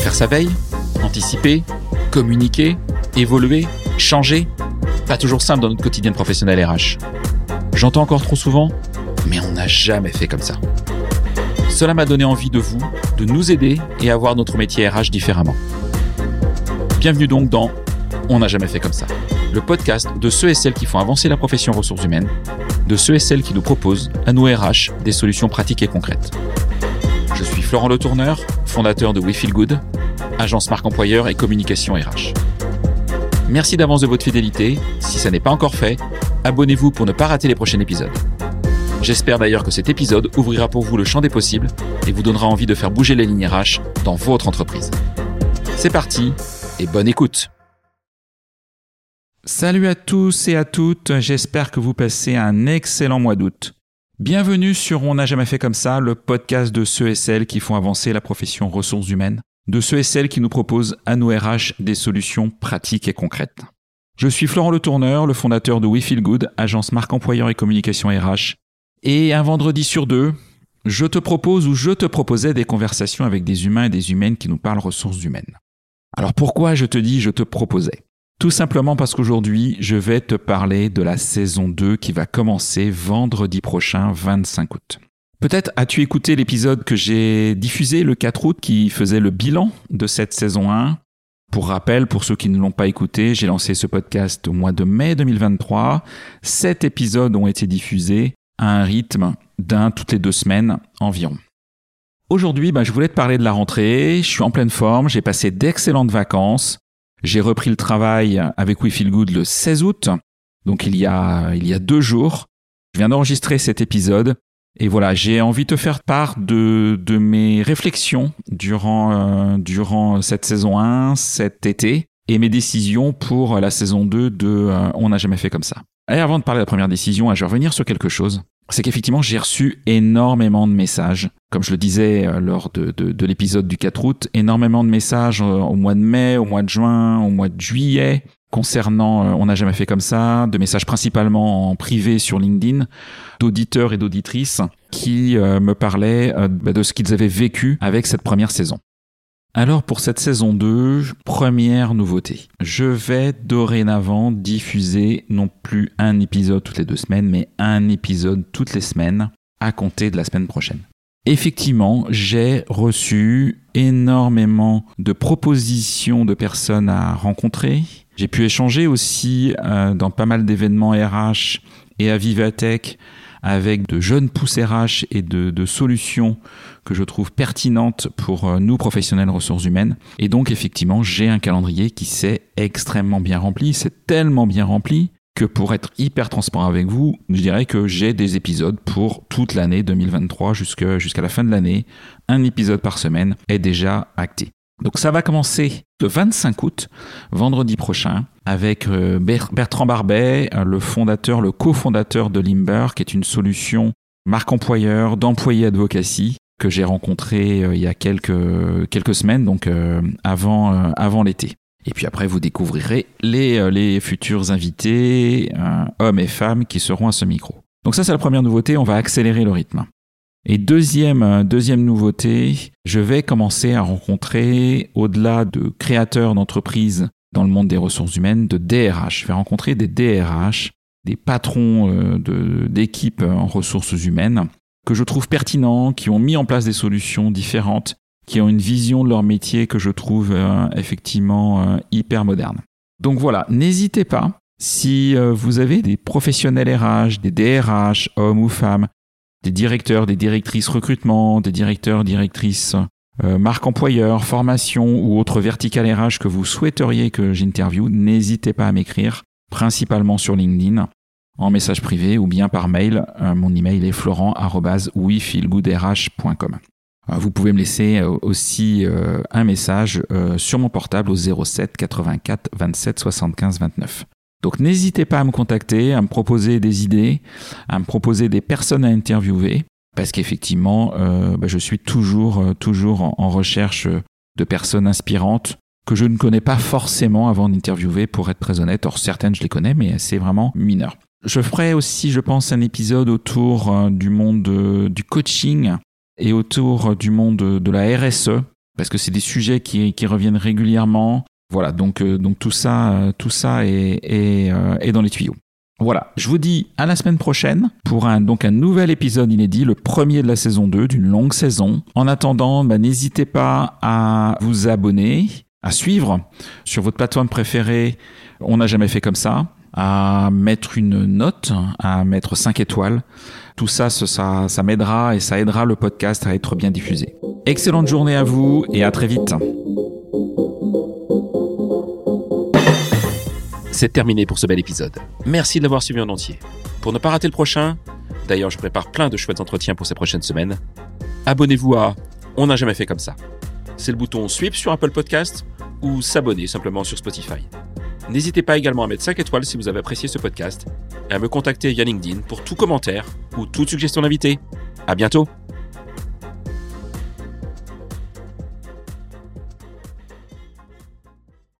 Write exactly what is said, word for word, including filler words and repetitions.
Faire sa veille, anticiper, communiquer, évoluer, changer. Pas toujours simple dans notre quotidien professionnel R H. J'entends encore trop souvent, mais on n'a jamais fait comme ça. Cela m'a donné envie de vous, de nous aider et à voir notre métier R H différemment. Bienvenue donc dans On n'a jamais fait comme ça, le podcast de ceux et celles qui font avancer la profession ressources humaines, de ceux et celles qui nous proposent, à nos R H, des solutions pratiques et concrètes. Je suis Florent Letourneur, fondateur de We Feel Good, agence marque employeur et communication R H. Merci d'avance de votre fidélité. Si ça n'est pas encore fait, abonnez-vous pour ne pas rater les prochains épisodes. J'espère d'ailleurs que cet épisode ouvrira pour vous le champ des possibles et vous donnera envie de faire bouger les lignes R H dans votre entreprise. C'est parti et bonne écoute. Salut à tous et à toutes, j'espère que vous passez un excellent mois d'août. Bienvenue sur On n'a jamais fait comme ça, le podcast de ceux et celles qui font avancer la profession ressources humaines, de ceux et celles qui nous proposent à nos R H des solutions pratiques et concrètes. Je suis Florent Letourneur, le fondateur de We Feel Good, agence marque employeur et communication R H. Et un vendredi sur deux, je te propose ou je te proposais des conversations avec des humains et des humaines qui nous parlent ressources humaines. Alors pourquoi je te dis je te proposais ? Tout simplement parce qu'aujourd'hui, je vais te parler de la saison deux qui va commencer vendredi prochain, vingt-cinq août. Peut-être as-tu écouté l'épisode que j'ai diffusé le quatre août qui faisait le bilan de cette saison un. Pour rappel, pour ceux qui ne l'ont pas écouté, j'ai lancé ce podcast au mois de mai deux mille vingt-trois. Sept épisodes ont été diffusés à un rythme d'un toutes les deux semaines environ. Aujourd'hui, bah, je voulais te parler de la rentrée. Je suis en pleine forme, j'ai passé d'excellentes vacances. J'ai repris le travail avec We Feel Good le seize août, donc il y a, il y a deux jours. Je viens d'enregistrer cet épisode et voilà, j'ai envie de te faire part de, de mes réflexions durant, euh, durant cette saison un, cet été, et mes décisions pour la saison deux de euh, On n'a jamais fait comme ça. Et avant de parler de la première décision, je vais revenir sur quelque chose. C'est qu'effectivement, j'ai reçu énormément de messages. Comme je le disais lors de, de, de l'épisode du quatre août, énormément de messages au mois de mai, au mois de juin, au mois de juillet, concernant euh, On n'a jamais fait comme ça, de messages principalement en privé sur LinkedIn, d'auditeurs et d'auditrices qui euh, me parlaient euh, de ce qu'ils avaient vécu avec cette première saison. Alors pour cette saison deux, première nouveauté, je vais dorénavant diffuser non plus un épisode toutes les deux semaines, mais un épisode toutes les semaines à compter de la semaine prochaine. Effectivement, j'ai reçu énormément de propositions de personnes à rencontrer. J'ai pu échanger aussi euh, dans pas mal d'événements R H et à VivaTech avec de jeunes pousses R H et de, de solutions que je trouve pertinentes pour nous, professionnels ressources humaines. Et donc, effectivement, j'ai un calendrier qui s'est extrêmement bien rempli. C'est tellement bien rempli que pour être hyper transparent avec vous, je dirais que j'ai des épisodes pour toute l'année deux mille vingt-trois jusqu'à, jusqu'à la fin de l'année. Un épisode par semaine est déjà acté. Donc ça va commencer le vingt-cinq août, vendredi prochain, avec Bertrand Barbet, le fondateur, le cofondateur de Limber, qui est une solution marque employeur, d'employé advocacy, que j'ai rencontré il y a quelques, quelques semaines, donc avant, avant l'été. Et puis après, vous découvrirez les, les futurs invités, hommes et femmes, qui seront à ce micro. Donc ça, c'est la première nouveauté, on va accélérer le rythme. Et deuxième, deuxième nouveauté, je vais commencer à rencontrer, au-delà de créateurs d'entreprises dans le monde des ressources humaines, de D R H. Je vais rencontrer des D R H, des patrons de, d'équipes en ressources humaines, que je trouve pertinents, qui ont mis en place des solutions différentes, qui ont une vision de leur métier que je trouve euh, effectivement euh, hyper moderne. Donc voilà, n'hésitez pas, si euh, vous avez des professionnels R H, des D R H, hommes ou femmes, des directeurs, des directrices recrutement, des directeurs, directrices euh, marque employeur, formation ou autres verticales R H que vous souhaiteriez que j'interviewe, n'hésitez pas à m'écrire, principalement sur LinkedIn, en message privé ou bien par mail. Euh, mon email est florent arobase we feel good r h point com. Euh, vous pouvez me laisser euh, aussi euh, un message euh, sur mon portable au zéro sept quatre-vingt-quatre vingt-sept soixante-quinze vingt-neuf. Donc n'hésitez pas à me contacter, à me proposer des idées, à me proposer des personnes à interviewer, parce qu'effectivement, euh, bah, je suis toujours, euh, toujours en, en recherche de personnes inspirantes que je ne connais pas forcément avant d'interviewer, pour être très honnête. Or, certaines, je les connais, mais c'est vraiment mineur. Je ferai aussi, je pense, un épisode autour euh, du monde euh, du coaching et autour du monde de la R S E, parce que c'est des sujets qui, qui reviennent régulièrement. Voilà, donc, donc tout ça, tout ça est, est, est dans les tuyaux. Voilà, je vous dis à la semaine prochaine pour un, donc un nouvel épisode inédit, le premier de la saison deux, d'une longue saison. En attendant, bah, n'hésitez pas à vous abonner, à suivre sur votre plateforme préférée « On n'a jamais fait comme ça », à mettre une note, à mettre cinq étoiles. Tout ça, ça, ça, ça m'aidera et ça aidera le podcast à être bien diffusé. Excellente journée à vous et à très vite. C'est terminé pour ce bel épisode. Merci de l'avoir suivi en entier. Pour ne pas rater le prochain, d'ailleurs je prépare plein de chouettes entretiens pour ces prochaines semaines, abonnez-vous à On n'a jamais fait comme ça. C'est le bouton Suivre sur Apple Podcast ou s'abonner simplement sur Spotify. N'hésitez pas également à mettre cinq étoiles si vous avez apprécié ce podcast et à me contacter via LinkedIn pour tout commentaire ou toute suggestion d'invité. À bientôt!